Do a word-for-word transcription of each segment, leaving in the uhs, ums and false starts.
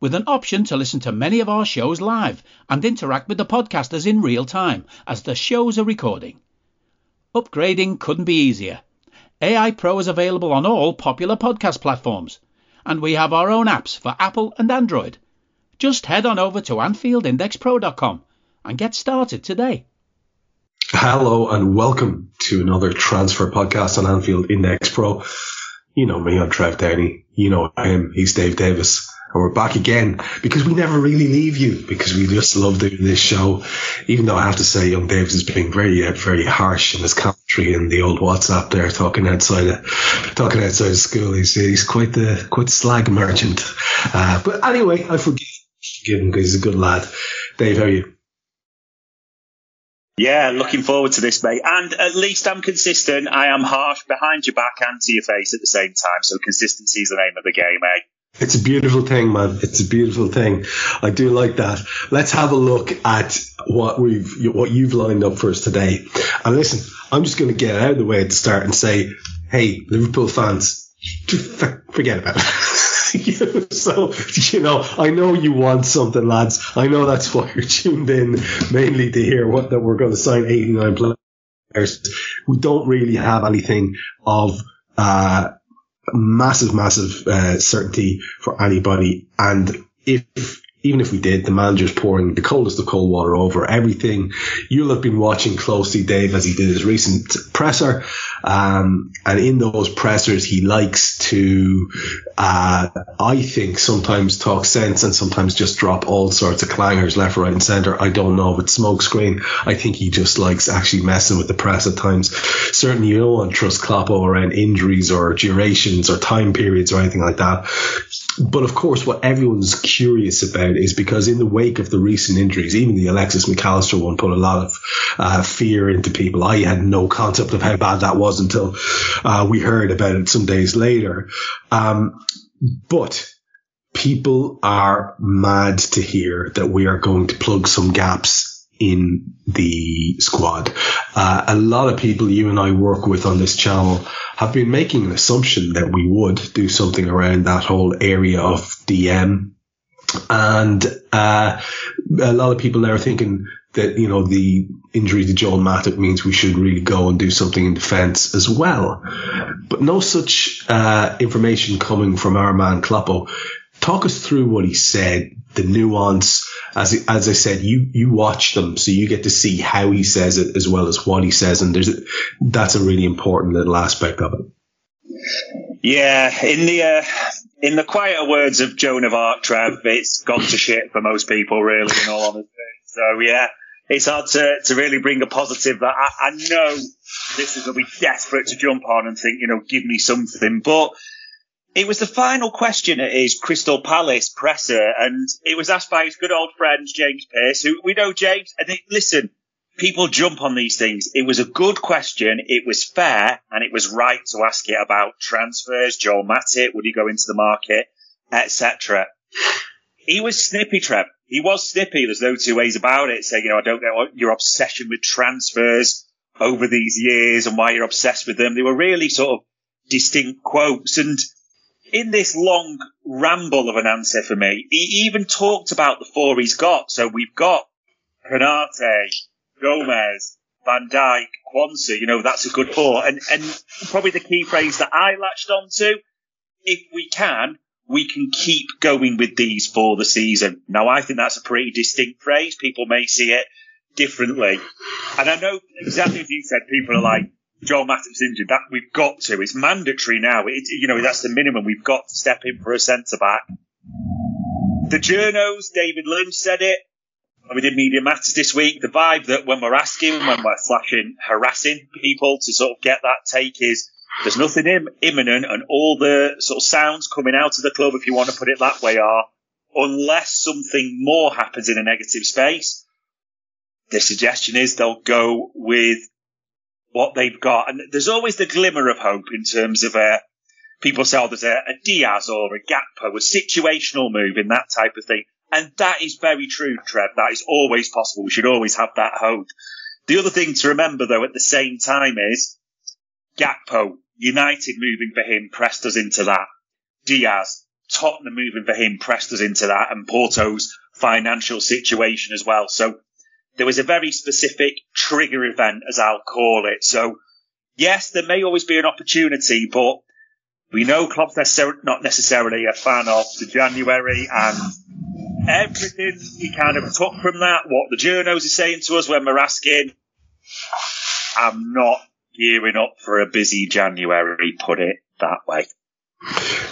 with an option to listen to many of our shows live and interact with the podcasters in real time as the shows are recording. Upgrading couldn't be easier. A I Pro is available on all popular podcast platforms, and we have our own apps for Apple and Android. Just head on over to Anfield Index Pro dot com and get started today. Hello and welcome to another transfer podcast on Anfield Index Pro. You know me, I'm Trev Downey. You know him, he's Dave Davis. And we're back again because we never really leave you, because we just love doing this show. Even though I have to say, young Davis has been very, uh, very harsh in his commentary in the old WhatsApp there, talking outside, of, talking outside of school. He's he's quite the quite slag merchant. Uh, but anyway, I forgive him because he's a good lad. Dave, how are you? Yeah, looking forward to this, mate. And at least I'm consistent. I am harsh behind your back and to your face at the same time. So consistency is the name of the game, eh? It's a beautiful thing, man. It's a beautiful thing. I do like that. Let's have a look at what we've, what you've lined up for us today. And listen, I'm just going to get out of the way at the start and say, hey, Liverpool fans, forget about it. So, you know, I know you want something, lads. I know that's why you're tuned in, mainly to hear what that we're going to sign eighty-nine players. We don't really have anything of, uh, massive, massive uh, certainty for anybody. And if even if we did, the manager's pouring the coldest of cold water over everything. You'll have been watching closely, Dave, as he did his recent presser. Um, and in those pressers, he likes to, uh, I think, sometimes talk sense and sometimes just drop all sorts of clangers left, right and centre. I don't know if it's smokescreen. I think he just likes actually messing with the press at times. Certainly, you don't want to trust Klopp around injuries or durations or time periods or anything like that. But of course, what everyone's curious about is because in the wake of the recent injuries, even the Alexis McAllister one put a lot of uh, fear into people. I had no concept of how bad that was until uh, we heard about it some days later. Um, but people are mad to hear that we are going to plug some gaps in the squad. Uh, a lot of people you and I work with on this channel have been making an assumption that we would do something around that whole area of D M. And uh, a lot of people now are thinking that, you know, the injury to Joel Matip means we should really go and do something in defence as well. But no such uh, information coming from our man Kloppo. Talk us through what he said, the nuance. As as I said, you, you watch them, so you get to see how he says it as well as what he says, and there's a, that's a really important little aspect of it. Yeah, in the uh, in the quieter words of Joan of Arc, Trev, it's gone to shit for most people, really, in all honesty. So, yeah, it's hard to, to really bring a positive. That I, I know listeners will be desperate to jump on and think, you know, give me something. But it was the final question at his Crystal Palace presser, and it was asked by his good old friend, James Pearce, who we know James. And they, listen, people jump on these things. It was a good question. It was fair, and it was right to ask it about transfers, Joel Matip, would he go into the market, et cetera. He was snippy, Trev. He was snippy. There's no two ways about it. Saying, you know, I don't know your obsession with transfers over these years and why you're obsessed with them. They were really sort of distinct quotes. And in this long ramble of an answer for me, he even talked about the four he's got. So we've got Konaté, Gomez, Van Dijk, Kwanzaa, you know, that's a good four. And and probably the key phrase that I latched onto, if we can, we can keep going with these for the season. Now, I think that's a pretty distinct phrase. People may see it differently. And I know exactly as you said, people are like, Joel Matip's injured. That we've got to. It's mandatory now. It, you know, that's the minimum. We've got to step in for a centre-back. The journos, David Lynch said it. We did Media Matters this week. The vibe that when we're asking, when we're slashing, harassing people to sort of get that take is there's nothing im- imminent, and all the sort of sounds coming out of the club, if you want to put it that way, are unless something more happens in a negative space, the suggestion is they'll go with what they've got. And there's always the glimmer of hope in terms of uh, people say, oh, there's a, a Diaz or a Gakpo, a situational move in that type of thing. And that is very true, Trev. That is always possible. We should always have that hope. The other thing to remember, though, at the same time is Gakpo, United moving for him, pressed us into that. Diaz, Tottenham moving for him, pressed us into that. And Porto's financial situation as well. So there was a very specific trigger event, as I'll call it. So, yes, there may always be an opportunity, but we know Klopp's necessar- not necessarily a fan of the January and everything we kind of took from that, what the journos are saying to us when we're asking, I'm not gearing up for a busy January, put it that way.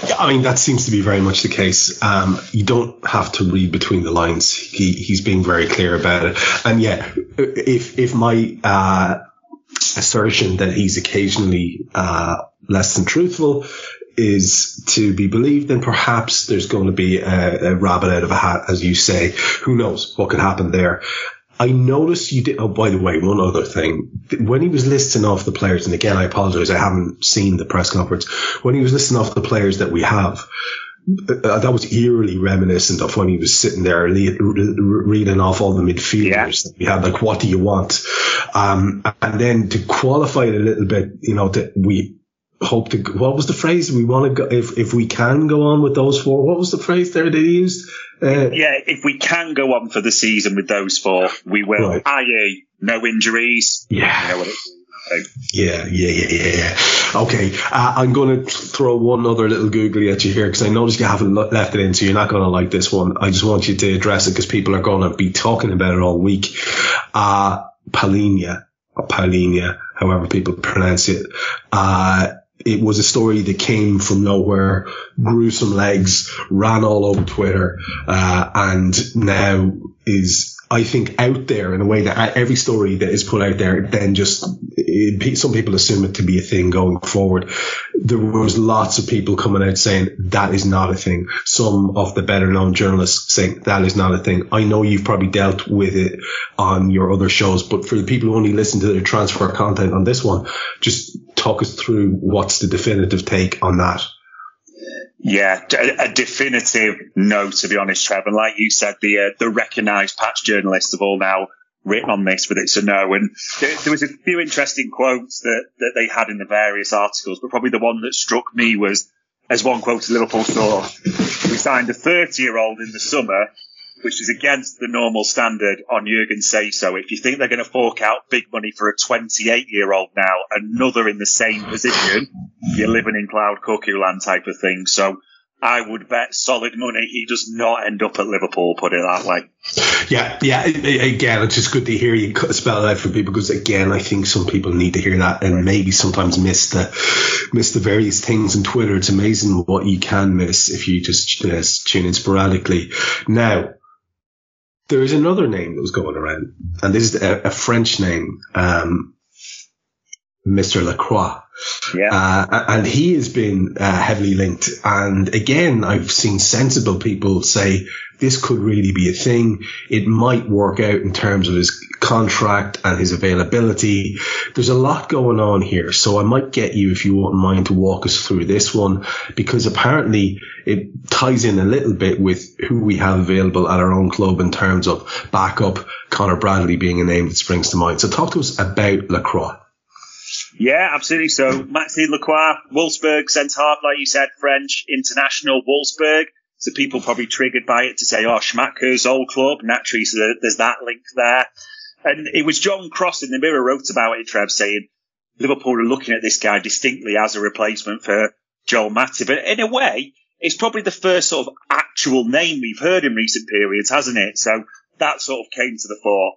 Yeah, I mean, that seems to be very much the case. Um, you don't have to read between the lines. He, he's being very clear about it. And yeah, if, if my uh, assertion that he's occasionally uh, less than truthful is to be believed, then perhaps there's going to be a, a rabbit out of a hat, as you say. Who knows what could happen there? I noticed you did. Oh, by the way, one other thing. When he was listing off the players, and again, I apologize, I haven't seen the press conference. When he was listing off the players that we have, uh, that was eerily reminiscent of when he was sitting there le- reading off all the midfielders yeah. that we had. Like, what do you want? Um, and then to qualify it a little bit, you know, that we hope to, what was the phrase we want to go, if, if we can go on with those four, what was the phrase there that he used? Uh, yeah, if we can go on for the season with those four, we will, right. that is no injuries. Yeah. You know what it, yeah, yeah, yeah, yeah, yeah. Okay, uh, I'm going to throw one other little googly at you here because I noticed you haven't left it in, so you're not going to like this one. I just want you to address it because people are going to be talking about it all week. Uh, Palhinha, or Palhinha, however people pronounce it. Uh, It was a story that came from nowhere, grew some legs, ran all over Twitter, uh, and now is, I think, out there in a way that every story that is put out there, then just, it, some people assume it to be a thing going forward. There was lots of people coming out saying that is not a thing. Some of the better known journalists saying that is not a thing. I know you've probably dealt with it on your other shows, but for the people who only listen to their transfer content on this one, just talk us through what's the definitive take on that. Yeah, a definitive no, to be honest, Trev. And like you said, the uh, the recognised patch journalists have all now written on this, but it's a no. And there, there was a few interesting quotes that, that they had in the various articles, but probably the one that struck me was, as one quote a Liverpool source, we signed a thirty-year-old in the summer, which is against the normal standard on Jürgen's say-so. If you think they're going to fork out big money for a twenty-eight-year-old now, another in the same position, you're living in cloud cuckoo land type of thing. So I would bet solid money he does not end up at Liverpool, put it that way. Yeah, yeah. Again, it's just good to hear you spell it out for people, because again, I think some people need to hear that, and maybe sometimes miss the miss the various things on Twitter. It's amazing what you can miss if you just uh, tune in sporadically. Now, there is another name that was going around, and this is a, a French name, um, Mister Lacroix. Yeah, uh, and he has been uh, heavily linked. And again, I've seen sensible people say this could really be a thing. It might work out in terms of his contract and his availability. There's a lot going on here, so I might get you, if you wouldn't mind, to walk us through this one, because apparently it ties in a little bit with who we have available at our own club in terms of backup, Conor Bradley being a name that springs to mind. So talk to us about Lacroix. Yeah, absolutely. So Maxence Lacroix, Wolfsburg centre half, like you said, French international, Wolfsburg. So people probably triggered by it to say, oh, Schmatker's old club, naturally. So there's that link there. And it was John Cross in the Mirror wrote about it, Trev, saying Liverpool are looking at this guy distinctly as a replacement for Joel Matip. But in a way, it's probably the first sort of actual name we've heard in recent periods, hasn't it? So that sort of came to the fore.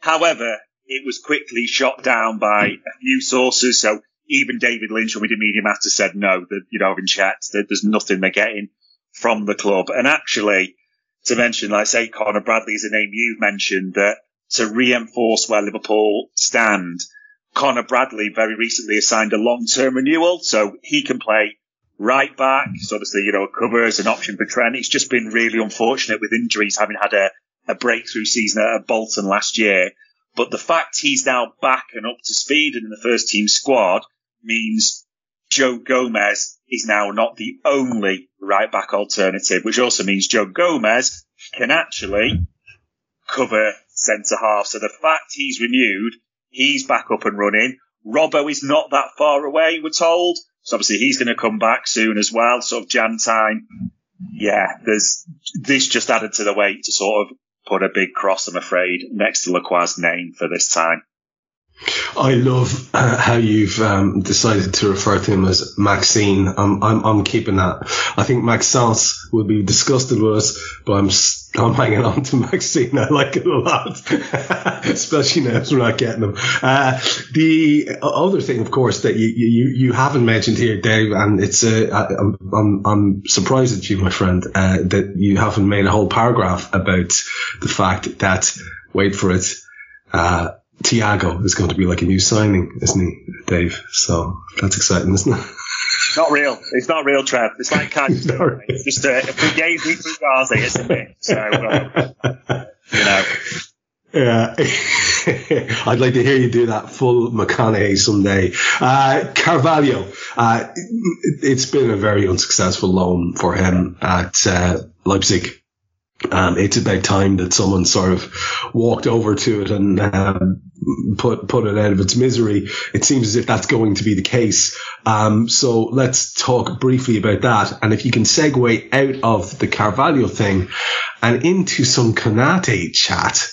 However, it was quickly shot down by a few sources. So even David Lynch, when we did Media Matters, said no, that, you know, I've been checked, that there's nothing they're getting from the club. And actually, to mention, like I say, Conor Bradley is a name you've mentioned, that to reinforce where Liverpool stand, Conor Bradley very recently has signed a long-term renewal. So he can play right back. So obviously, you know, a cover as an option for Trent. It's just been really unfortunate with injuries, having had a, a breakthrough season at Bolton last year. But the fact he's now back and up to speed and in the first team squad means Joe Gomez is now not the only right back alternative, which also means Joe Gomez can actually cover centre half. So the fact he's renewed, he's back up and running. Robbo is not that far away, we're told. So obviously he's going to come back soon as well, sort of Jan time. Yeah, there's this just added to the weight to sort of put a big cross, I'm afraid, next to Lacroix's name for this time. I love uh, how you've um, decided to refer to him as Maxine. I'm, I'm, I'm keeping that. I think Maxence would be disgusted with us, but I'm, I'm hanging on to Maxine. I like it a lot, especially now as we're not getting them. Uh, the other thing, of course, that you, you, you haven't mentioned here, Dave, and it's uh, I, I'm, I'm surprised at you, my friend, uh, that you haven't made a whole paragraph about the fact that, wait for it, uh, Thiago is going to be like a new signing, isn't he, Dave? So that's exciting, isn't it? It's not real. It's not real, Trev. It's like kind of story. It's just a brigade week for Gazi, isn't it? So, um, you know. Yeah. I'd like to hear you do that full McConaughey someday. Uh, Carvalho, uh, it's been a very unsuccessful loan for him at uh, Leipzig. Um, it's about time that someone sort of walked over to it and um, put put it out of its misery. It seems as if that's going to be the case. Um, so let's talk briefly about that. And if you can segue out of the Carvalho thing and into some Konaté chat,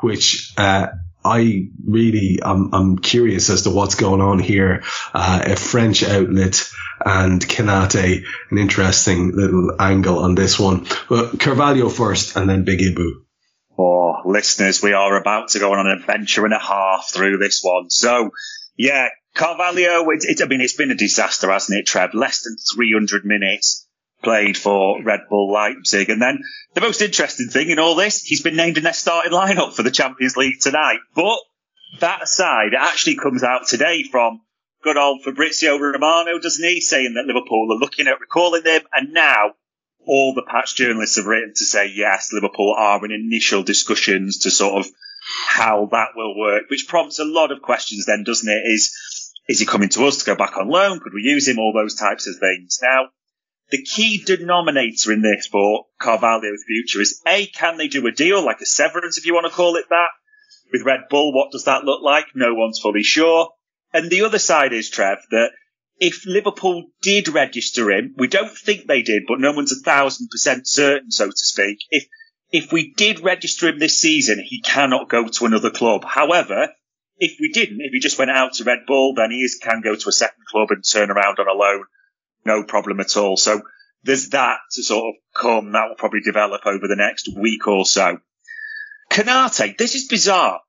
which uh, I really am, I'm curious as to what's going on here. Uh, a French outlet and Konaté, an interesting little angle on this one. But Carvalho first and then Big Ibu. Oh, listeners, we are about to go on an adventure and a half through this one. So, yeah, Carvalho, it, it, I mean, it's been a disaster, hasn't it, Trev? Less than three hundred minutes played for Red Bull Leipzig. And then the most interesting thing in all this, he's been named in their starting lineup for the Champions League tonight. But that aside, it actually comes out today from good old Fabrizio Romano, doesn't he, saying that Liverpool are looking at recalling them. And now all the patch journalists have written to say, yes, Liverpool are in initial discussions to sort of how that will work, which prompts a lot of questions then, doesn't it? Is, is he coming to us to go back on loan? Could we use him? All those types of things. Now, the key denominator in this for Carvalho's future is, A, can they do a deal, like a severance, if you want to call it that, with Red Bull? What does that look like? No one's fully sure. And the other side is, Trev, that if Liverpool did register him, we don't think they did, but no one's a thousand percent certain, so to speak. If if we did register him this season, he cannot go to another club. However, if we didn't, if he just went out to Red Bull, then he is, can go to a second club and turn around on a loan. No problem at all. So there's that to sort of come. That will probably develop over the next week or so. Konaté. This is bizarre.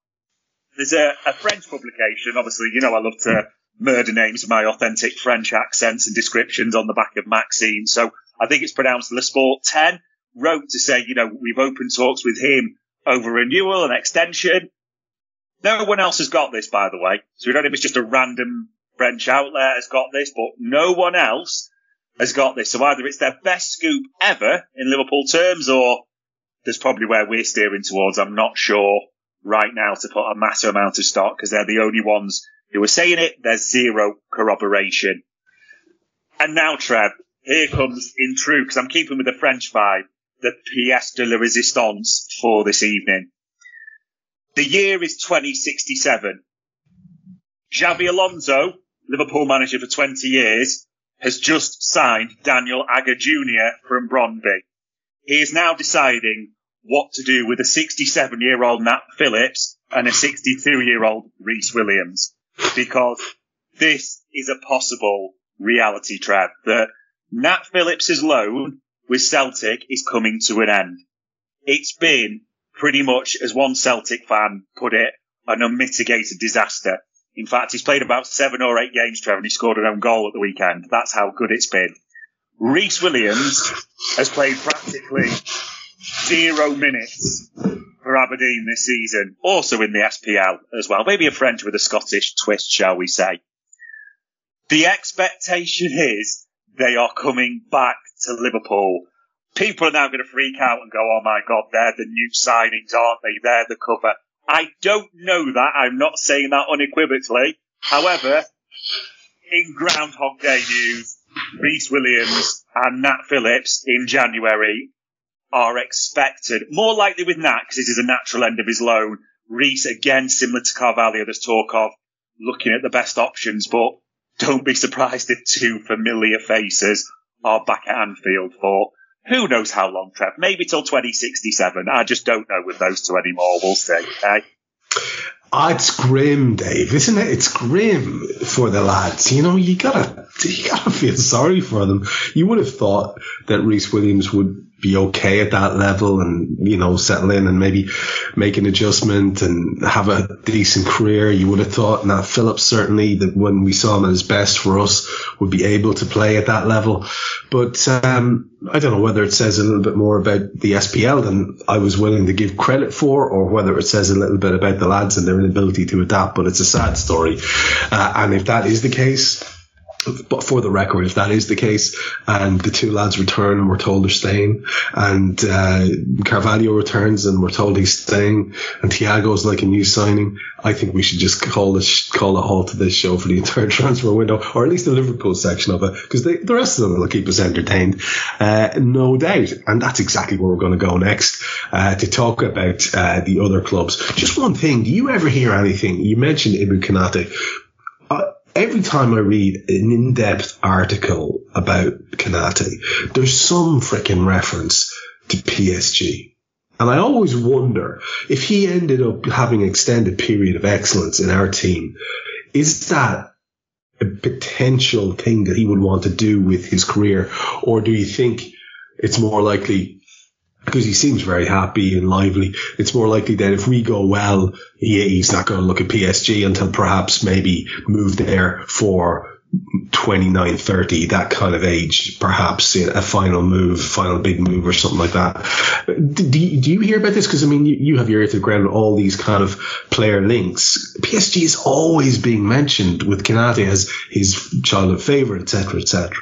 There's a, a French publication. Obviously, you know, I love to murder names with my authentic French accents and descriptions on the back of Maxine. So I think it's pronounced Le Sport ten, wrote to say, you know, we've opened talks with him over renewal and extension. No one else has got this, by the way. So we don't know if it's just a random French outlet has got this, but no one else has got this. So either it's their best scoop ever in Liverpool terms, or there's probably where we're steering towards. I'm not sure right now to put a massive amount of stock because they're the only ones who are saying it. There's zero corroboration. And now, Trev, here comes in true, because I'm keeping with the French vibe, the pièce de la résistance for this evening. The year is twenty sixty-seven. Xabi Alonso, Liverpool manager for twenty years, has just signed Daniel Agger Junior from Brøndby. He is now deciding what to do with a sixty-seven-year-old Nat Phillips and a sixty-two-year-old Rhys Williams, because this is a possible reality, Trev, that Nat Phillips' loan with Celtic is coming to an end. It's been pretty much, as one Celtic fan put it, an unmitigated disaster. In fact, he's played about seven or eight games, Trevor, and he scored an own goal at the weekend. That's how good it's been. Rhys Williams has played practically zero minutes for Aberdeen this season, also in the S P L as well. Maybe a French with a Scottish twist, shall we say. The expectation is they are coming back to Liverpool. People are now going to freak out and go, oh my God, they're the new signings, aren't they? They're the cover. I don't know that. I'm not saying that unequivocally. However, in Groundhog Day news, Rhys Williams and Nat Phillips in January are expected. More likely with Nat, because this is a natural end of his loan. Rhys, again, similar to Carvalho, there's talk of looking at the best options, but don't be surprised if two familiar faces are back at Anfield for who knows how long, Trev? Maybe till twenty sixty-seven. I just don't know with those two anymore. We'll see. Eh? Oh, it's grim, Dave, isn't it? It's grim for the lads. You know, you gotta, you gotta feel sorry for them. You would have thought that Rhys Williams would be okay at that level and, you know, settle in and maybe make an adjustment and have a decent career. You would have thought Nat Phillips, certainly, that when we saw him at his best for us, would be able to play at that level. But um I don't know whether it says a little bit more about the S P L than I was willing to give credit for, or whether it says a little bit about the lads and their inability to adapt. But it's a sad story. Uh, and if that is the case... But for the record, if that is the case, and the two lads return and we're told they're staying, and uh, Carvalho returns and we're told he's staying, and Thiago's like a new signing, I think we should just call this, call a halt to this show for the entire transfer window, or at least the Liverpool section of it, because the rest of them will keep us entertained, uh, no doubt. And that's exactly where we're going to go next, uh, to talk about uh, the other clubs. Just one thing, do you ever hear anything? You mentioned Ibu Konaté. Uh, Every time I read an in-depth article about Konaté, there's some frickin' reference to P S G. And I always wonder if he ended up having an extended period of excellence in our team, is that a potential thing that he would want to do with his career? Or do you think it's more likely, because he seems very happy and lively, it's more likely that if we go well, yeah, he's not going to look at P S G until perhaps maybe move there for twenty-nine, thirty, that kind of age, perhaps a final move, final big move or something like that. Do, do you hear about this? Because, I mean, you, you have your ear to the ground with all these kind of player links. P S G is always being mentioned with Konaté as his childhood favourite, et cetera, et cetera.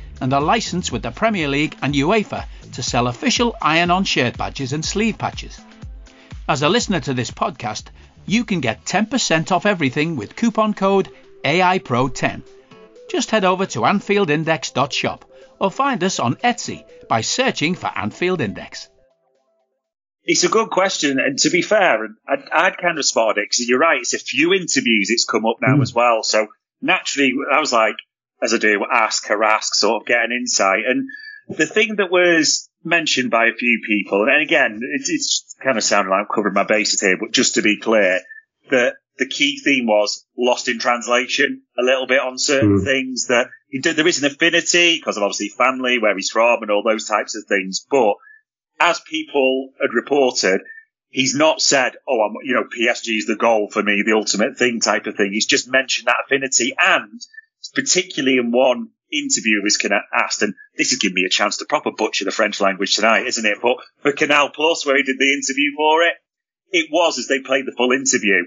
and are licensed with the Premier League and UEFA to sell official iron-on shirt badges and sleeve patches. As a listener to this podcast, you can get ten percent off everything with coupon code A I Pro ten. Just head over to Anfield Index dot shop or find us on Etsy by searching for Anfield Index. It's a good question, and to be fair, I'd, I'd kind of spotted it because you're right, it's a few interviews it's come up now mm. as well. So naturally, I was like, as I do, ask, harass, sort of get an insight. And the thing that was mentioned by a few people, and again, it, it's kind of sounding like I'm covering my bases here, but just to be clear, that the key theme was lost in translation a little bit on certain mm. things, that there is an affinity because of obviously family, where he's from, and all those types of things, but as people had reported, he's not said, oh, I'm, you know, P S G is the goal for me, the ultimate thing type of thing. He's just mentioned that affinity. And particularly in one interview was asked, and this is giving me a chance to proper butcher the French language tonight, isn't it? But for Canal Plus, where he did the interview for it, it was, as they played the full interview,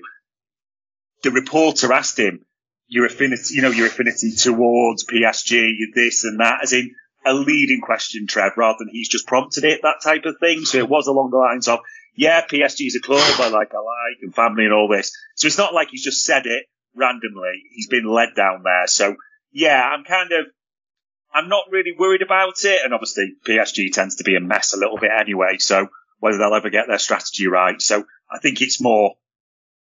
the reporter asked him, your affinity, you know, your affinity towards P S G, this and that, as in, a leading question, Trev, rather than he's just prompted it, that type of thing. So it was along the lines of, yeah, P S G's a club I like, I like, and family and all this. So it's not like he's just said it randomly. He's been led down there. So, yeah, I'm kind of, I'm not really worried about it. And obviously, P S G tends to be a mess a little bit anyway. So whether they'll ever get their strategy right. So I think it's more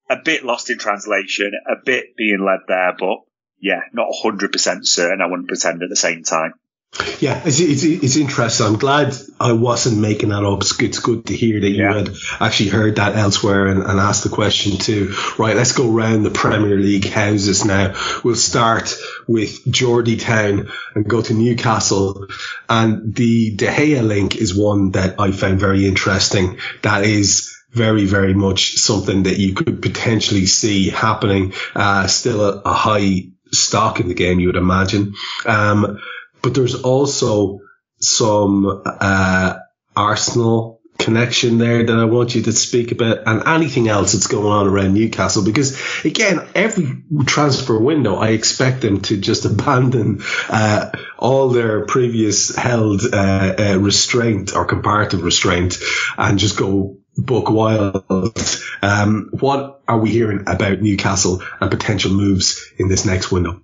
a bit lost in translation, a bit being led there. But, yeah, not one hundred percent certain. I wouldn't pretend at the same time. Yeah, it's, it's it's interesting. I'm glad I wasn't making that up. It's good, it's good to hear that yeah. you had actually heard that elsewhere and, and asked the question too. Right, let's go round the Premier League houses now. We'll start with Geordie Town and go to Newcastle. And the De Gea link is one that I found very interesting. That is very, very much something that you could potentially see happening. Uh, still a, a high stock in the game, you would imagine. Um But there's also some uh Arsenal connection there that I want you to speak about, and anything else that's going on around Newcastle. Because, again, every transfer window, I expect them to just abandon uh all their previous held uh, uh restraint or comparative restraint and just go book wild. Um, what are we hearing about Newcastle and potential moves in this next window?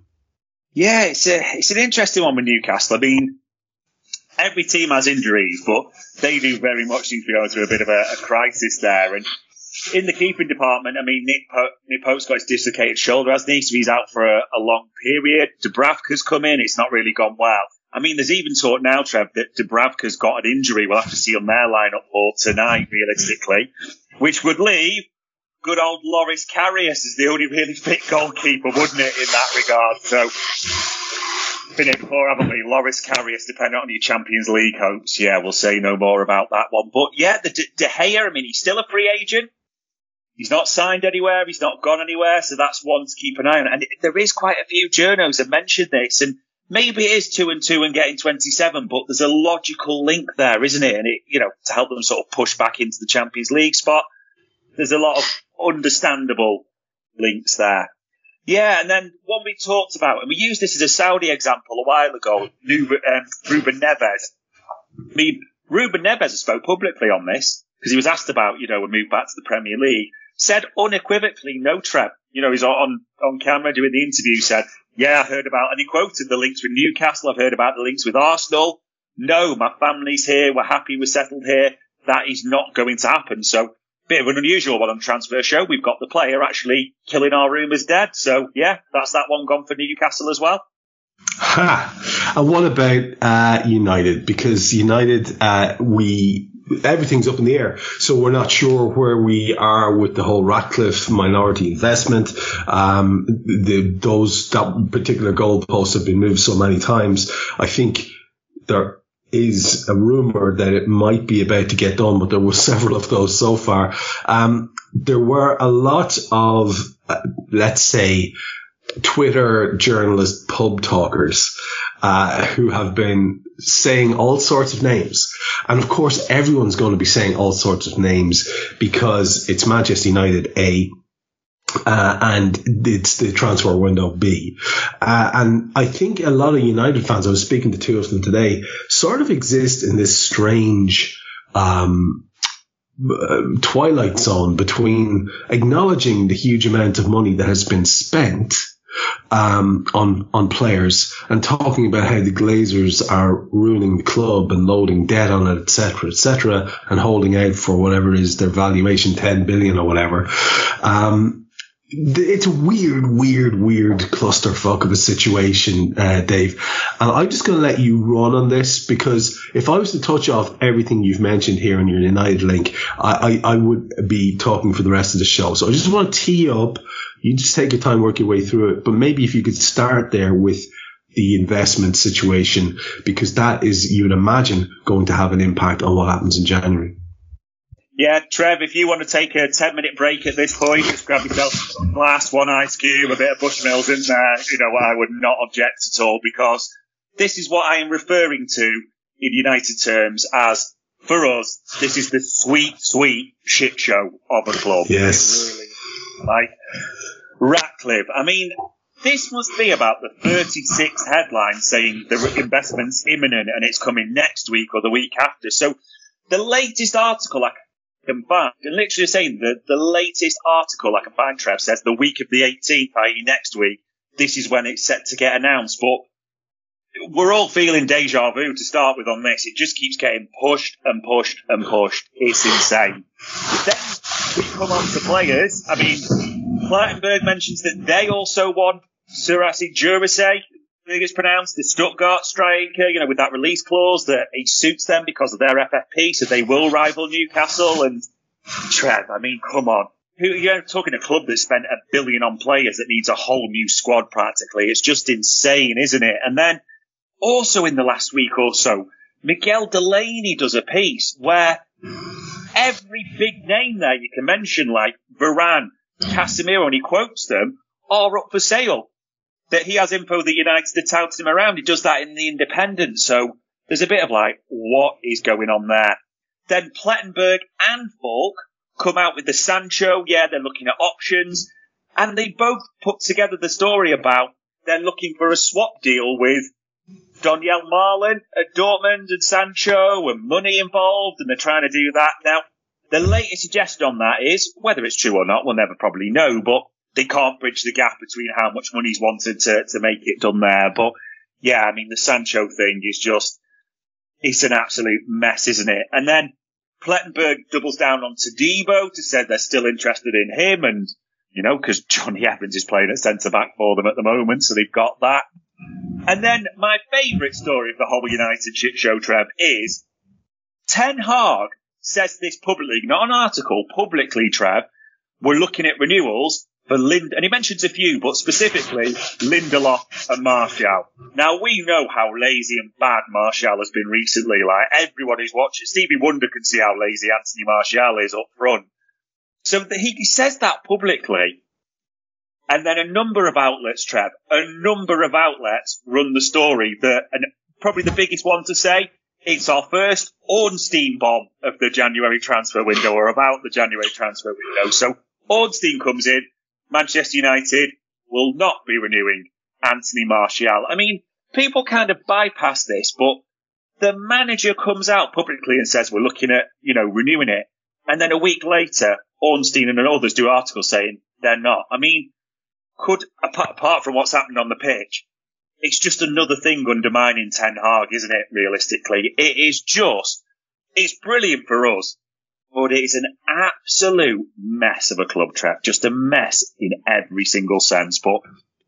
Yeah, it's a, it's an interesting one with Newcastle. I mean, every team has injuries, but they do very much seem to be going through a bit of a, a crisis there. And in the keeping department, I mean, Nick, po- Nick Pope's got his dislocated shoulder, hasn't he? So he's out for a, a long period. Dubravka's come in. It's not really gone well. I mean, there's even talk now, Trev, that Dubravka's got an injury. We'll have to see on their lineup for tonight, realistically, which would leave good old Loris Karius is the only really fit goalkeeper, wouldn't it, in that regard? So, been here before, haven't we? Loris Karius, depending on your Champions League hopes. Yeah, we'll say no more about that one. But, yeah, the De-, De Gea, I mean, he's still a free agent. He's not signed anywhere. He's not gone anywhere. So that's one to keep an eye on. And there is quite a few journos that mentioned this. And maybe it is two and two and getting twenty-seven, but there's a logical link there, isn't it? And, it, you know, to help them sort of push back into the Champions League spot. There's a lot of understandable links there. Yeah, and then one we talked about, and we used this as a Saudi example a while ago, New, um, Ruben Neves. I mean, Ruben Neves spoke publicly on this, because he was asked about, you know, a move back to the Premier League, said unequivocally, no, Trev. You know, he's on, on camera doing the interview, said, yeah, I heard about, and he quoted the links with Newcastle, I've heard about the links with Arsenal. No, my family's here, we're happy, we're settled here. That is not going to happen. So, bit of an unusual one on Transfer Show. We've got the player actually killing our rumours dead. So, yeah, that's that one gone for Newcastle as well. Ha! And what about uh, United? Because United, uh, we... everything's up in the air, so we're not sure where we are with the whole Ratcliffe minority investment. Um, the, those that particular goalposts have been moved so many times. I think they're... is a rumor that it might be about to get done, but there were several of those so far. Um, there were a lot of, uh, let's say, Twitter journalist pub talkers uh, who have been saying all sorts of names. And of course, everyone's going to be saying all sorts of names because it's Manchester United A, uh, and it's the transfer window B. Uh, and I think a lot of United fans, I was speaking to two of them today, sort of exist in this strange, um, twilight zone between acknowledging the huge amount of money that has been spent um, on on players and talking about how the Glazers are ruining the club and loading debt on it, et cetera, et cetera, and holding out for whatever it is their valuation, ten billion or whatever. Um, it's a weird, weird, weird clusterfuck of a situation, uh, Dave. And I'm just going to let you run on this because if I was to touch off everything you've mentioned here in your United link, I, I, I would be talking for the rest of the show. So I just want to tee up. You just take your time, work your way through it. But maybe if you could start there with the investment situation, because that is, you would imagine, going to have an impact on what happens in January. Yeah, Trev, if you want to take a ten-minute break at this point, just grab yourself some glass, one ice cube, a bit of Bushmills in there. You know, I would not object at all because this is what I am referring to in United terms as, for us, this is the sweet, sweet shit show of a club. Yes. Really, like, Ratcliffe. I mean, this must be about the thirty-sixth headline saying the investment's imminent and it's coming next week or the week after. So the latest article I can combined and literally saying that the latest article I can find, Trev, says the week of the eighteenth, that is next week, this is when it's set to get announced. But we're all feeling deja vu to start with on this. It just keeps getting pushed and pushed and pushed. It's insane. Then we come on to players. I mean, Plettenberg mentions that they also want Sirasi Jurase, I think it's pronounced, the Stuttgart striker, you know, with that release clause that he suits them because of their F F P, so they will rival Newcastle. And Trev, I mean, come on. Who, you're talking a club that spent a billion on players that needs a whole new squad practically. It's just insane, isn't it? And then also in the last week or so, Miguel Delaney does a piece where every big name there you can mention, like Varane, Casemiro, and he quotes them, are up for sale. That he has info that United are touting him around. He does that in the Independent. So there's a bit of like, what is going on there? Then Plettenberg and Falk come out with the Sancho. Yeah, they're looking at options. And they both put together the story about they're looking for a swap deal with Daniel Marlin at Dortmund and Sancho and money involved. And they're trying to do that. Now, the latest suggestion on that is, whether it's true or not, we'll never probably know, but they can't bridge the gap between how much money's wanted to, to make it done there. But, yeah, I mean, the Sancho thing is just, it's an absolute mess, isn't it? And then Plettenberg doubles down on Tadebo to say they're still interested in him. And, you know, because Johnny Evans is playing at centre-back for them at the moment, so they've got that. And then my favourite story of the whole United shit show, Trev, is Ten Hag says this publicly, not an article, publicly, Trev, we're looking at renewals. For Lind, and he mentions a few, but specifically Lindelof and Martial. Now, we know how lazy and bad Martial has been recently. Like, everyone who's watching, Stevie Wonder can see how lazy Anthony Martial is up front. So the, he says that publicly. And then a number of outlets, Trev, a number of outlets run the story that, and probably the biggest one to say, it's our first Ornstein bomb of the January transfer window, or about the January transfer window. So Ornstein comes in. Manchester United will not be renewing Anthony Martial. I mean, people kind of bypass this, but the manager comes out publicly and says, we're looking at, you know, renewing it. And then a week later, Ornstein and others do articles saying they're not. I mean, could apart, apart from what's happened on the pitch, it's just another thing undermining Ten Hag, isn't it, realistically? It is just, it's brilliant for us. But it is an absolute mess of a club, Trev. Just a mess in every single sense. But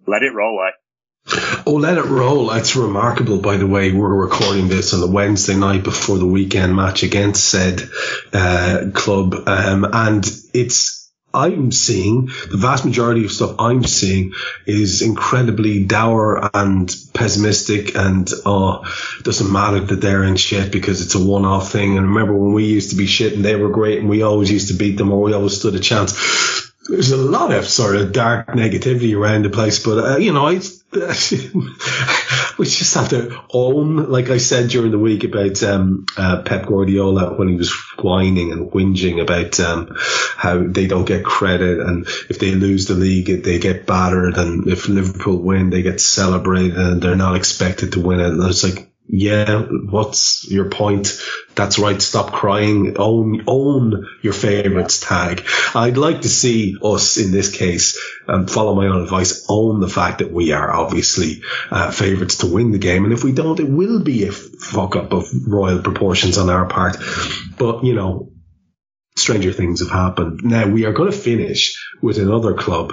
let it roll, eh? Oh, let it roll. It's remarkable, by the way, we're recording this on the Wednesday night before the weekend match against said uh, club. Um, and it's... I'm seeing, the vast majority of stuff I'm seeing is incredibly dour and pessimistic and oh, it doesn't matter that they're in shit because it's a one-off thing. And remember when we used to be shit and they were great and we always used to beat them or we always stood a chance. there's a lot of sort of dark negativity around the place, but uh, you know, I, we just have to own, like I said during the week about um, uh, Pep Guardiola when he was whining and whinging about um, how they don't get credit, and if they lose the league they get battered, and if Liverpool win they get celebrated and they're not expected to win it. And it's like, yeah, what's your point? That's right. Stop crying. Own, own your favourites, Tag. I'd like to see us in this case, um, follow my own advice, own the fact that we are obviously uh, favourites to win the game. And if we don't, it will be a fuck up of royal proportions on our part. But, you know, stranger things have happened. Now we are going to finish with another club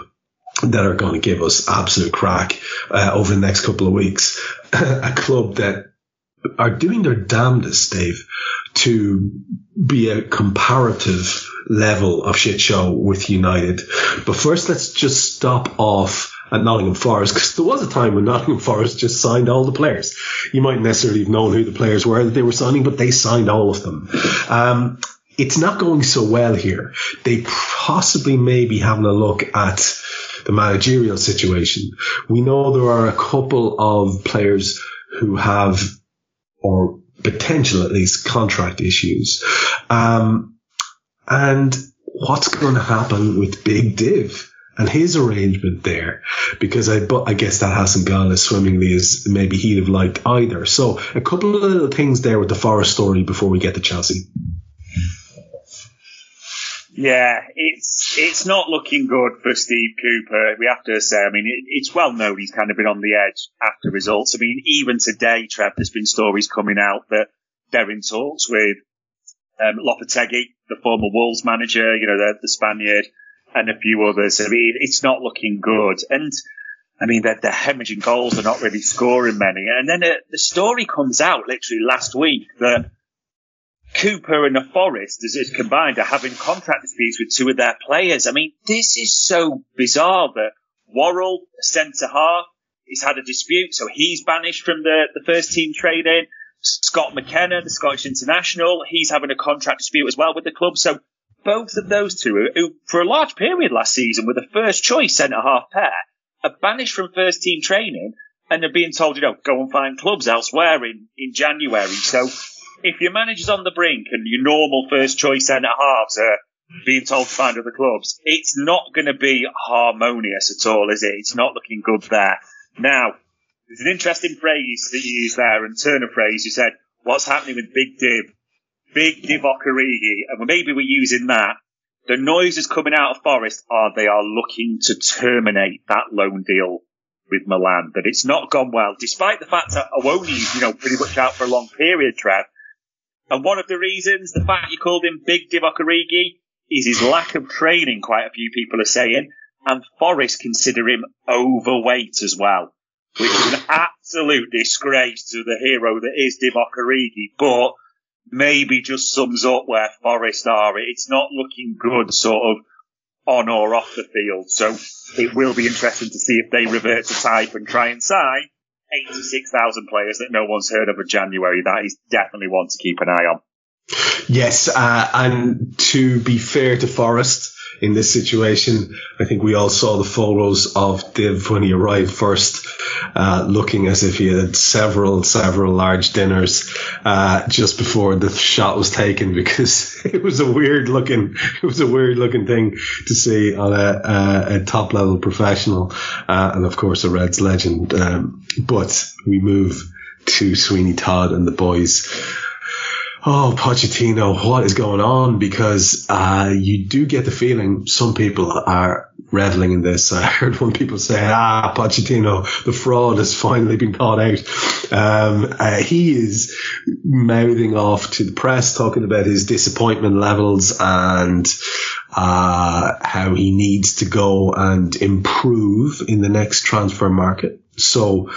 that are going to give us absolute crack uh, over the next couple of weeks. A club that are doing their damnedest, Dave, to be a comparative level of shit show with United. But first, let's just stop off at Nottingham Forest, because there was a time when Nottingham Forest just signed all the players. You mightn't necessarily have known who the players were that they were signing, but they signed all of them. Um, it's not going so well here. They possibly may be having a look at the managerial situation. We know there are a couple of players who have, or potential at least, contract issues. Um, and what's going to happen with Big Div and his arrangement there? Because I, but I guess that hasn't gone as swimmingly as maybe he'd have liked either. So a couple of little things there with the Forest story before we get to Chelsea. Yeah, it's it's not looking good for Steve Cooper, we have to say. I mean, it, it's well known he's kind of been on the edge after results. I mean, even today, Trev, there's been stories coming out that they're in talks with um, Lopetegui, the former Wolves manager, you know, the, the Spaniard, and a few others. I mean, it's not looking good. And, I mean, they're, they're hemorrhaging goals. They're not really scoring many. And then uh, the story comes out literally last week that Cooper and the Forest, as it's combined, are having contract disputes with two of their players. I mean, this is so bizarre that Worrell, centre-half, has had a dispute, so he's banished from the, the first-team training. Scott McKenna, the Scottish international, he's having a contract dispute as well with the club. So both of those two, who for a large period last season were the first-choice centre-half pair, are banished from first-team training and are being told, you know, go and find clubs elsewhere in, in January. So if your manager's on the brink and your normal first-choice centre-halves are being told to find other clubs, it's not going to be harmonious at all, is it? It's not looking good there. Now, there's an interesting phrase that you used there, and Turner phrase, you said, what's happening with Big Div? Big Divock Origi. And maybe we're using that. The noises coming out of Forest are they are looking to terminate that loan deal with Milan, that it's not gone well, despite the fact that Owoni's, you know, pretty much out for a long period, Trev. And one of the reasons, the fact you called him Big Divock Origi, is his lack of training, quite a few people are saying. And Forrest consider him overweight as well, which is an absolute disgrace to the hero that is Divock Origi. But maybe just sums up where Forrest are. It's not looking good, sort of, on or off the field. So it will be interesting to see if they revert to type and try and sign eighty-six thousand players that no one's heard of in January. That is definitely one to keep an eye on. Yes, uh, and to be fair to Forrest in this situation, I think we all saw the photos of Div when he arrived first, uh, looking as if he had several, several large dinners uh, just before the shot was taken, because it was a weird looking, it was a weird looking thing to see on a, a, a top level professional, uh, and of course a Reds legend. Um, but we move to Sweeney Todd and the boys. Oh, Pochettino, what is going on? Because uh, you do get the feeling some people are reveling in this. I heard one people say, ah, Pochettino, the fraud has finally been caught out. Um, uh, he is mouthing off to the press, talking about his disappointment levels and uh, how he needs to go and improve in the next transfer market. So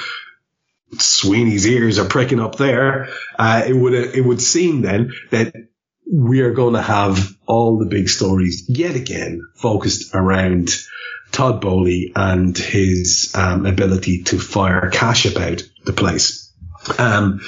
Sweeney's ears are pricking up there. Uh, it would it would seem then that we are going to have all the big stories yet again focused around Todd Boehly and his um, ability to fire cash about the place. Um,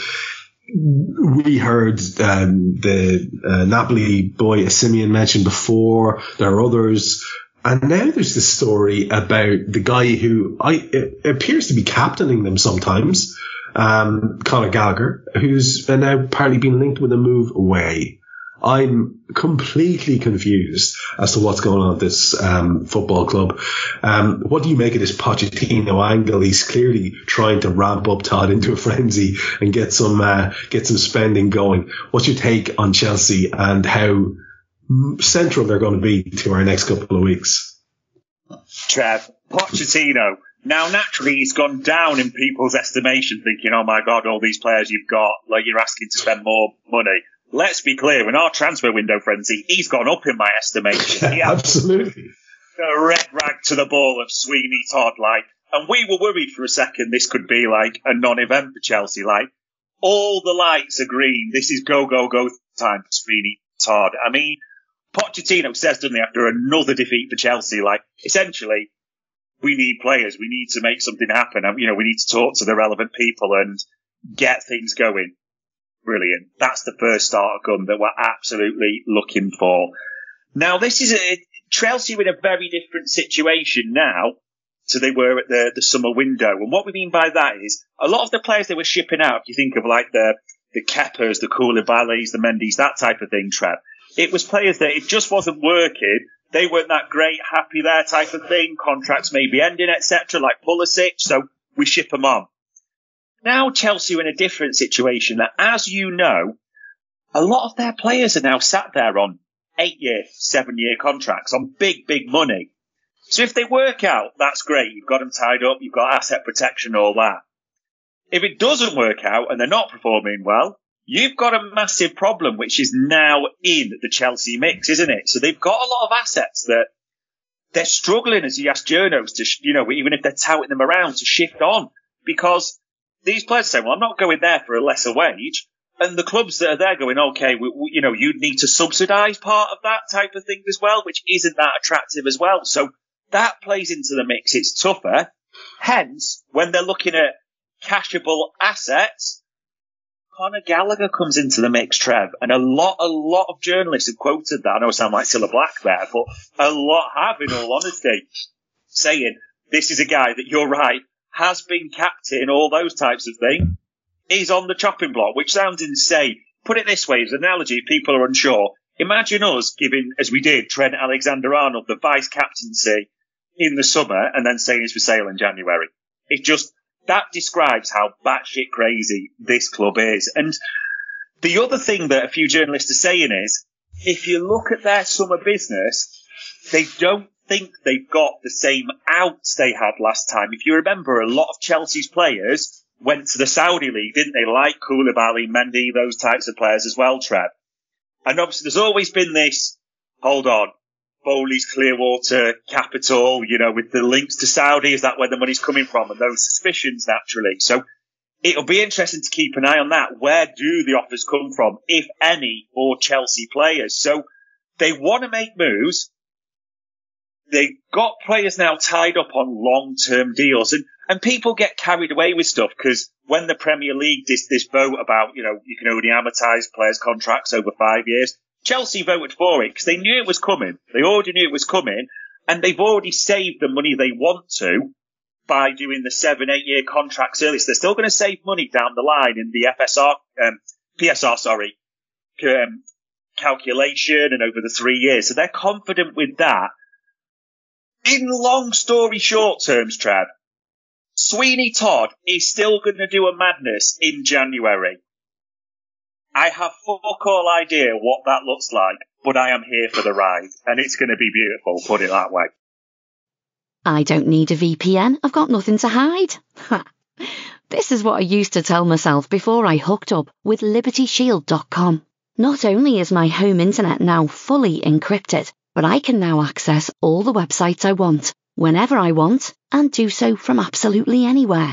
we heard um, the uh, Napoli boy Simeon mentioned before. There are others. And now there's this story about the guy who I, it appears to be captaining them sometimes, um, Conor Gallagher, who's now apparently been linked with a move away. I'm completely confused as to what's going on at this um, football club. Um, what do you make of this Pochettino angle? He's clearly trying to ramp up Todd into a frenzy and get some uh, get some spending going. What's your take on Chelsea and how central they're going to be to our next couple of weeks? Trev, Pochettino. Now, naturally, he's gone down in people's estimation, thinking, oh, my God, all these players you've got, like, you're asking to spend more money. Let's be clear, in our transfer window frenzy, he's gone up in my estimation. Yeah, absolutely. The red rag to the ball of Sweeney Todd-like. And we were worried for a second this could be like a non-event for Chelsea. Like, all the lights are green. This is go, go, go time for Sweeney Todd. I mean, Pochettino says, doesn't he, after another defeat for Chelsea, like, essentially, we need players. We need to make something happen. You know, we need to talk to the relevant people and get things going. Brilliant. That's the first starter gun that we're absolutely looking for. Now, this is a, Chelsea are in a very different situation now to they were at the, the summer window. And what we mean by that is a lot of the players they were shipping out, if you think of like the, the Keppers, the Koulibalys, the Mendes, that type of thing, Trev, it was players that it just wasn't working. They weren't that great, happy there type of thing. Contracts may be ending, et cetera, like Pulisic. So we ship them on. Now Chelsea are in a different situation that, as you know, a lot of their players are now sat there on eight-year, seven-year contracts on big, big money. So if they work out, that's great. You've got them tied up. You've got asset protection, all that. If it doesn't work out and they're not performing well, you've got a massive problem, which is now in the Chelsea mix, isn't it? So they've got a lot of assets that they're struggling, as you ask journos, to, you know, even if they're touting them around, to shift on because these players say, well, I'm not going there for a lesser wage. And the clubs that are there going, okay, we, we, you know, you'd need to subsidise part of that type of thing as well, which isn't that attractive as well. So that plays into the mix. It's tougher. Hence, when they're looking at cashable assets, Conor Gallagher comes into the mix, Trev. And a lot, a lot of journalists have quoted that. I know I sound like Cilla Black there, but a lot have, in all honesty, saying this is a guy that you're right. Has been captain, all those types of things, is on the chopping block, which sounds insane. Put it this way, as an analogy, people are unsure. Imagine us giving, as we did, Trent Alexander-Arnold the vice-captaincy in the summer and then saying it's for sale in January. It just, that describes how batshit crazy this club is. And the other thing that a few journalists are saying is, if you look at their summer business, they don't think they've got the same outs they had last time. If you remember, a lot of Chelsea's players went to the Saudi League, didn't they? Like Koulibaly, Mendy, those types of players as well, Trev. And obviously there's always been this, hold on, Bowley's Clearwater capital, you know, with the links to Saudi, is that where the money's coming from? And those suspicions, naturally. So it'll be interesting to keep an eye on that. Where do the offers come from, if any, for Chelsea players? So they want to make moves. They've got players now tied up on long-term deals. And, and people get carried away with stuff because when the Premier League did this vote about, you know, you can only amortise players' contracts over five years, Chelsea voted for it because they knew it was coming. They already knew it was coming. And they've already saved the money they want to by doing the seven, eight-year contracts early. So they're still going to save money down the line in the F S R, um, P S R, sorry, um, calculation and over the three years. So they're confident with that. In long story short terms, Trev, Sweeney Todd is still going to do a madness in January. I have fuck all idea what that looks like, but I am here for the ride, and it's going to be beautiful, put it that way. I don't need a V P N. I've got nothing to hide. This is what I used to tell myself before I hooked up with Liberty Shield dot com. Not only is my home internet now fully encrypted, but I can now access all the websites I want, whenever I want, and do so from absolutely anywhere.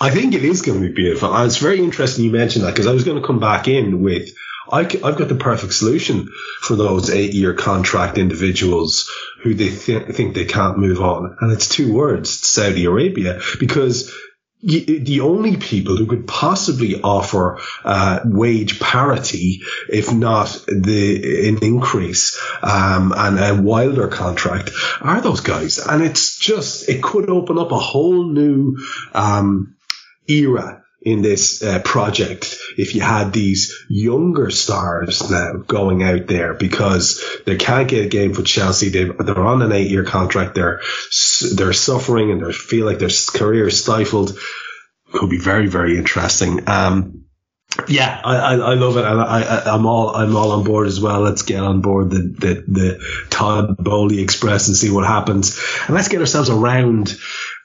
I think it is going to be beautiful. And it's very interesting you mentioned that, because I was going to come back in with, I, I've got the perfect solution for those eight-year contract individuals who they th- think they can't move on. And it's two words, Saudi Arabia, because the only people who could possibly offer uh, wage parity, if not the an increase um, and a wilder contract, are those guys. And it's just, it could open up a whole new um, era in this uh, project if you had these younger stars now going out there, because they can't get a game for Chelsea. They, they're on an eight-year contract. They're they're suffering and they feel like their career is stifled. Could be very, very interesting. Um, yeah, I, I, I love it, and I, I, I'm all I'm all on board as well. Let's get on board the the, the Todd Bowley Express and see what happens, and let's get ourselves around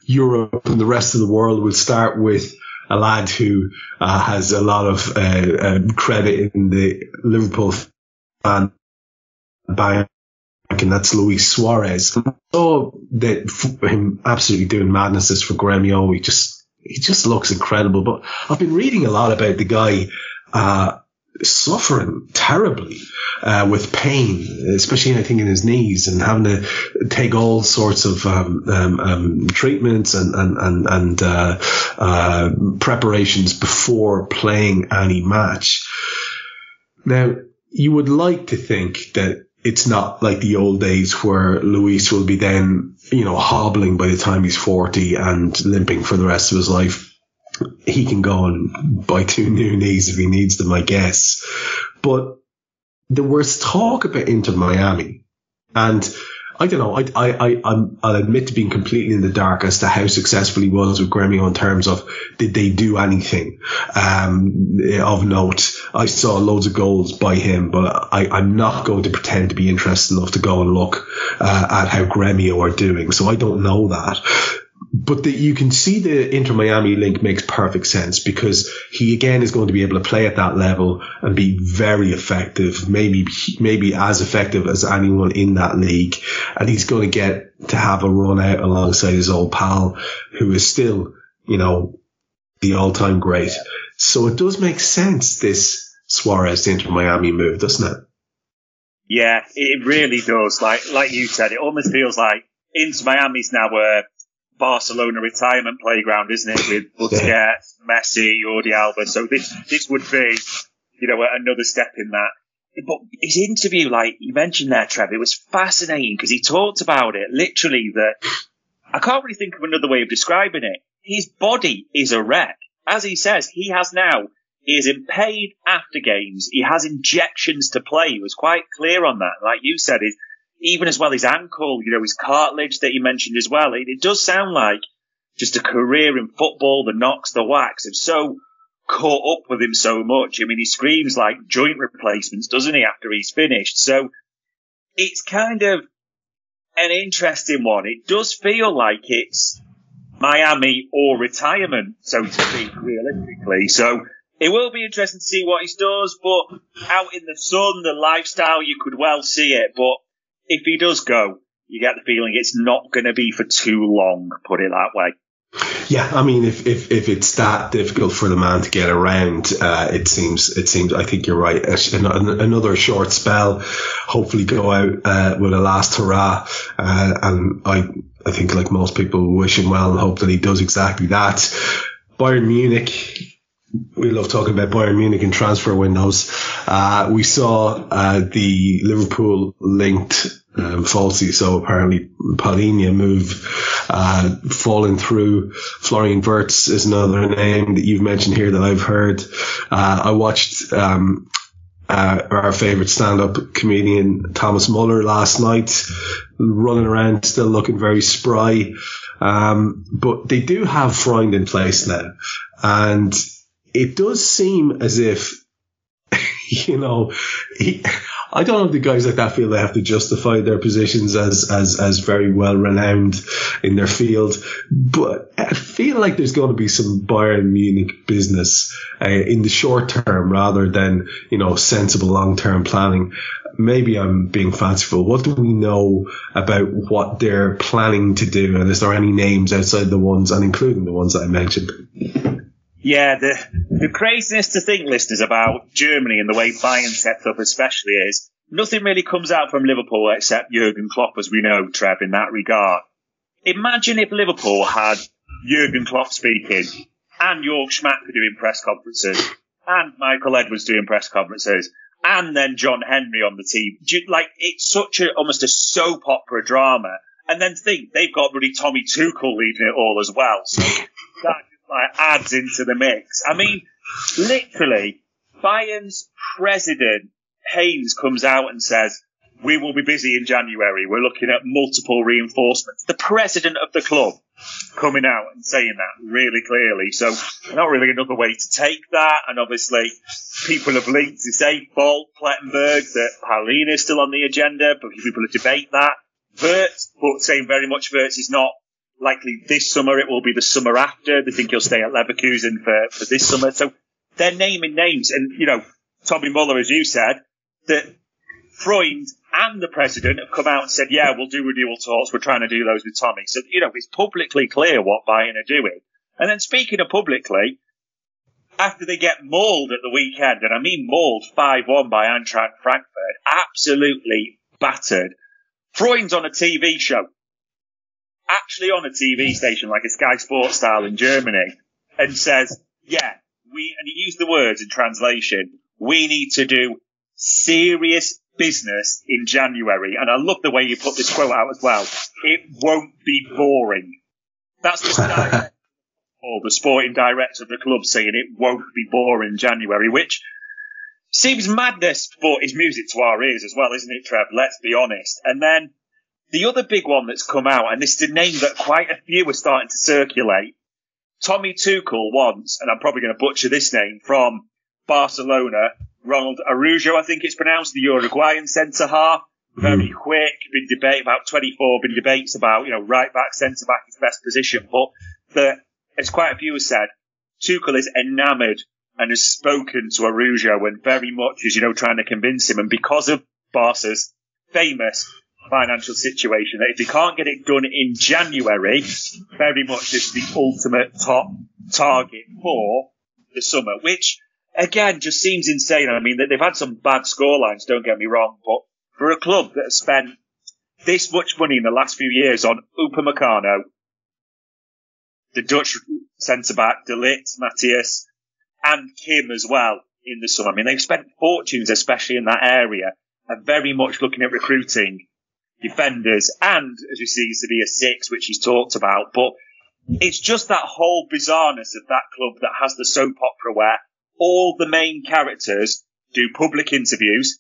Europe and the rest of the world. We'll start with a lad who uh, has a lot of uh, uh, credit in the Liverpool fan bank, and that's Luis Suarez. So that him absolutely doing madnesses for Grêmio. He just he just looks incredible. But I've been reading a lot about the guy uh, suffering terribly uh, with pain, especially I think in his knees, and having to take all sorts of um, um, um, treatments and and and, and uh, uh, preparations before playing any match. Now, you would like to think that it's not like the old days where Luis will be then, you know, hobbling by the time he's forty and limping for the rest of his life. He can go and buy two new knees if he needs them, I guess. But there was talk about Inter Miami, and I don't know. I I I I'll admit to being completely in the dark as to how successful he was with Grêmio in terms of did they do anything um, of note. I saw loads of goals by him, but I, I'm not going to pretend to be interested enough to go and look uh, at how Grêmio are doing. So I don't know that. But the, you can see the Inter-Miami link makes perfect sense, because he, again, is going to be able to play at that level and be very effective, maybe maybe as effective as anyone in that league. And he's going to get to have a run out alongside his old pal, who is still, you know, the all-time great. So it does make sense, this Suarez Inter-Miami move, doesn't it? Yeah, it really does. Like like you said, it almost feels like Inter-Miami's now a Barcelona retirement playground, isn't it? With Busquets, Messi, Jordi Alba. So this this would be, you know, another step in that. But his interview, like you mentioned there, Trev, it was fascinating, because he talked about it literally that I can't really think of another way of describing it. His body is a wreck. As he says, he has now, he is in pain after games. He has injections to play. He was quite clear on that. Like you said, is. Even as well his ankle, you know, his cartilage that you mentioned as well. It, it does sound like just a career in football, the knocks, the whacks, have so caught up with him so much. I mean, he screams like joint replacements, doesn't he, after he's finished? So it's kind of an interesting one. It does feel like it's Miami or retirement, so to speak, realistically. So it will be interesting to see what he does, but out in the sun, the lifestyle, you could well see it. But if he does go, you get the feeling it's not going to be for too long, put it that way. Yeah, I mean, if, if, if it's that difficult for the man to get around, uh, it seems, it seems. I think you're right. Another short spell, hopefully go out uh, with a last hurrah. Uh, and I, I think, like most people, wish him well and hope that he does exactly that. Bayern Munich. We love talking about Bayern Munich and transfer windows. Uh, we saw uh, the Liverpool linked um, falsely, so apparently Paulinho move uh, falling through. Florian Wirtz is another name that you've mentioned here that I've heard. Uh, I watched um, uh, our favourite stand-up comedian Thomas Muller last night, running around still looking very spry. Um, but they do have Freund in place now. And it does seem as if, you know, he, I don't know if the guys like that feel they have to justify their positions as, as, as very well renowned in their field. But I feel like there's going to be some Bayern Munich business uh, in the short term rather than, you know, sensible long-term planning. Maybe I'm being fanciful. What do we know about what they're planning to do? And is there any names outside the ones, and including the ones that I mentioned? Yeah, the, the craziness to think, listeners, about Germany and the way Bayern sets up especially is nothing really comes out from Liverpool except Jürgen Klopp, as we know, Trev, in that regard. Imagine if Liverpool had Jürgen Klopp speaking and Jörg Schmack doing press conferences and Michael Edwards doing press conferences and then John Henry on the team. You, like, it's such a, almost a soap opera drama. And then think, they've got really Tommy Tuchel leading it all as well. So that like adds into the mix. I mean, literally, Bayern's president, Haynes, comes out and says, we will be busy in January. We're looking at multiple reinforcements. The president of the club coming out and saying that really clearly. So not really another way to take that. And obviously, people have linked to say, Paul Plettenberg, that Pauline is still on the agenda, but people have debated that. Wirtz, but saying very much Wirtz is not likely this summer, it will be the summer after. They think he'll stay at Leverkusen for, for this summer. So they're naming names. And, you know, Tommy Muller, as you said, that Freund and the president have come out and said, yeah, we'll do renewal talks. We're trying to do those with Tommy. So, you know, it's publicly clear what Bayern are doing. And then speaking of publicly, after they get mauled at the weekend, and I mean mauled five one by Eintracht Frankfurt, absolutely battered, Freund's on a T V show. Actually on a T V station, like a Sky Sports style in Germany, and says, yeah, we, and he used the words in translation, we need to do serious business in January. And I love the way you put this quote out as well. It won't be boring. That's the style. Or the sporting director of the club saying it won't be boring in January, which seems madness, but it's music to our ears as well, isn't it, Trev? Let's be honest. And then, the other big one that's come out, and this is a name that quite a few are starting to circulate, Tommy Tuchel wants, and I'm probably going to butcher this name, from Barcelona, Ronald Araújo, I think it's pronounced, the Uruguayan centre-half, very mm. quick, been debate about twenty-four, been debates about, you know, right-back, centre-back is the best position, but the, as quite a few have said, Tuchel is enamoured and has spoken to Araújo and very much is, you know, trying to convince him, and because of Barca's famous financial situation, that if they can't get it done in January, very much this is the ultimate top target for the summer, which again just seems insane. I mean, they've had some bad scorelines, don't get me wrong, but for a club that has spent this much money in the last few years on Upamecano, the Dutch centre-back, De Ligt, Matthias, and Kim as well in the summer. I mean, they've spent fortunes, especially in that area, and very much looking at recruiting defenders, and as you see, Sevilla six, which he's talked about. But it's just that whole bizarreness of that club that has the soap opera where all the main characters do public interviews,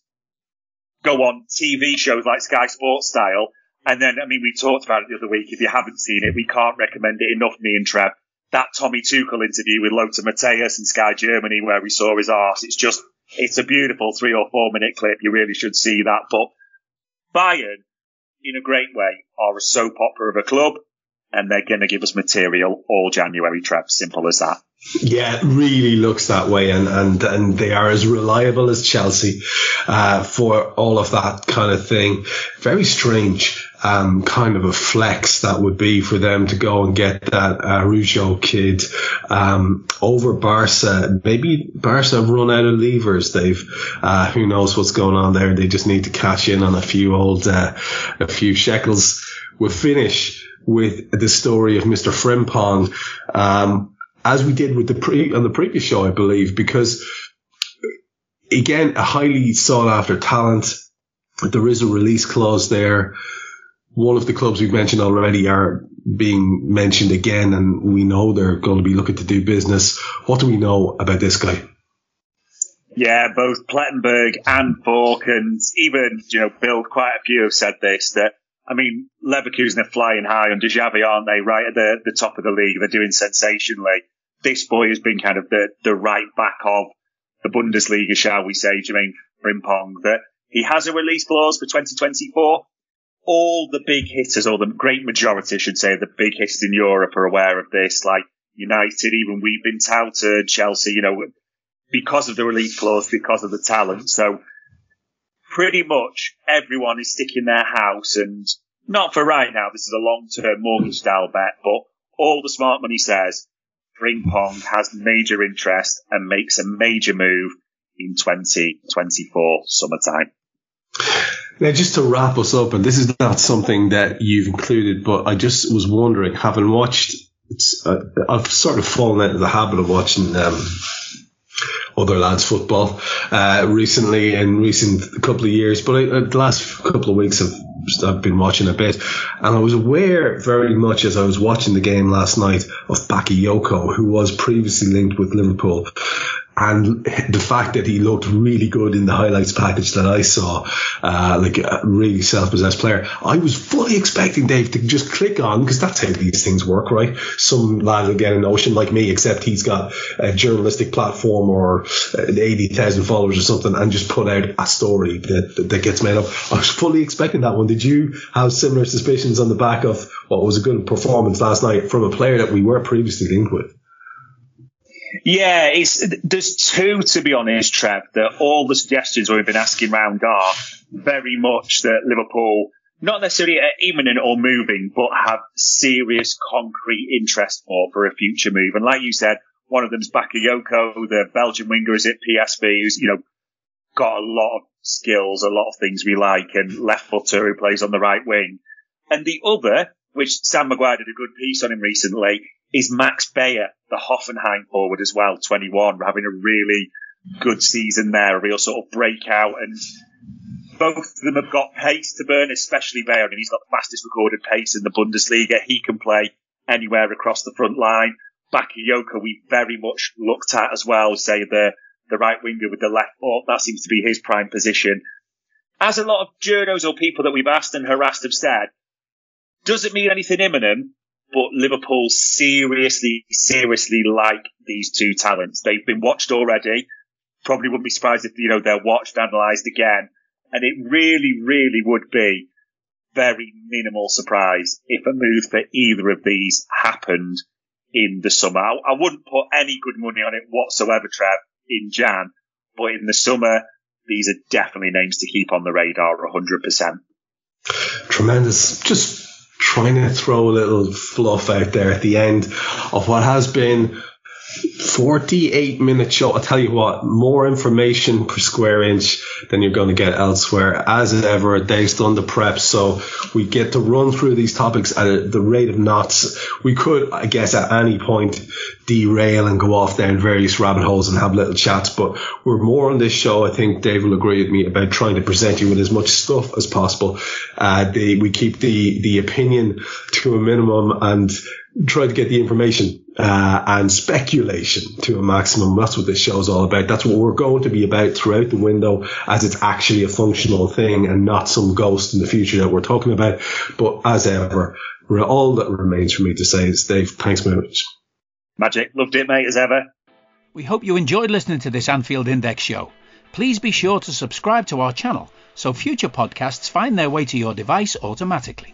go on T V shows like Sky Sports style, and then, I mean, we talked about it the other week. If you haven't seen it, we can't recommend it enough, me and Trev. That Tommy Tuchel interview with Lothar Matthäus and Sky Germany, where we saw his arse. It's just, it's a beautiful three or four minute clip. You really should see that. But Bayern, in a great way, are a soap opera of a club, and they're going to give us material all January, Trev. Simple as that. Yeah, it really looks that way, and and and they are as reliable as Chelsea uh, for all of that kind of thing. Very strange um, kind of a flex that would be for them to go and get that Araújo kid um, over Barca. Maybe Barca have run out of levers. They've uh, who knows what's going on there. They just need to cash in on a few old uh, a few shekels. We'll finish with the story of Mister Frimpong. Um, as we did with the pre- on the previous show, I believe, because, again, a highly sought-after talent. There is a release clause there. One of the clubs we've mentioned already are being mentioned again, and we know they're going to be looking to do business. What do we know about this guy? Yeah, both Plettenberg and Falk, and even, you know, Bill, quite a few have said this, that I mean, Leverkusen are flying high on Xavi, aren't they? Right at the, the top of the league, they're doing sensationally. This boy has been kind of the, the right back of the Bundesliga, shall we say, Jermaine Frimpong, that he has a release clause for twenty twenty-four. All the big hitters, or the great majority, I should say, the big hitters in Europe are aware of this, like United, even we've been touted, Chelsea, you know, because of the release clause, because of the talent. So pretty much everyone is sticking their house, and not for right now, this is a long-term mortgage-style bet, but all the smart money says Frimpong has major interest and makes a major move in twenty twenty-four summertime. Now, just to wrap us up, and this is not something that you've included, but I just was wondering, having watched, it's, uh, I've sort of fallen out of the habit of watching um, other lads' football uh, recently, in recent couple of years, but I, uh, the last couple of weeks I've, I've been watching a bit, and I was aware very much as I was watching the game last night of Bakayoko, who was previously linked with Liverpool. And the fact that he looked really good in the highlights package that I saw, uh, like a really self-possessed player, I was fully expecting Dave to just click on, because that's how these things work, right? Some lad will get an ocean like me, except he's got a journalistic platform or eighty thousand followers or something, and just put out a story that, that gets made up. I was fully expecting that one. Did you have similar suspicions on the back of what was a good performance last night from a player that we were previously linked with? Yeah, it's, there's two, to be honest, Trev, that all the suggestions we've been asking round are very much that Liverpool, not necessarily imminent or moving, but have serious concrete interest for, for a future move. And like you said, one of them's Bakayoko, the Belgian winger, is at P S V, who's, you know, got a lot of skills, a lot of things we like, and left-footer who plays on the right wing. And the other, which Sam Maguire did a good piece on him recently, is Max Bayer, the Hoffenheim forward as well, twenty-one, having a really good season there, a real sort of breakout. And both of them have got pace to burn, especially Bayer. I mean, he's got the fastest recorded pace in the Bundesliga. He can play anywhere across the front line. Bakayoko, we very much looked at as well, say the, the right winger with the left foot. That seems to be his prime position. As a lot of journos or people that we've asked and harassed have said, doesn't mean anything imminent, but Liverpool seriously, seriously like these two talents. They've been watched already. Probably wouldn't be surprised if, you know, they're watched, analysed again. And it really, really would be very minimal surprise if a move for either of these happened in the summer. I wouldn't put any good money on it whatsoever, Trev, in Jan. But in the summer, these are definitely names to keep on the radar, one hundred percent. Tremendous. Just trying to throw a little fluff out there at the end of what has been forty-eight minute show. I'll tell you what, more information per square inch than you're going to get elsewhere. As ever, Dave's done the prep, so we get to run through these topics at a, the rate of knots. We could, I guess, at any point derail and go off down various rabbit holes and have little chats, but we're more on this show. I think Dave will agree with me about trying to present you with as much stuff as possible. Uh, the, we keep the, the opinion to a minimum and try to get the information uh, and speculation to a maximum. That's what this show is all about. That's what we're going to be about throughout the window, as it's actually a functional thing and not some ghost in the future that we're talking about. But as ever, all that remains for me to say is, Dave, thanks very much. Magic. Loved it, mate, as ever. We hope you enjoyed listening to this Anfield Index show. Please be sure to subscribe to our channel so future podcasts find their way to your device automatically.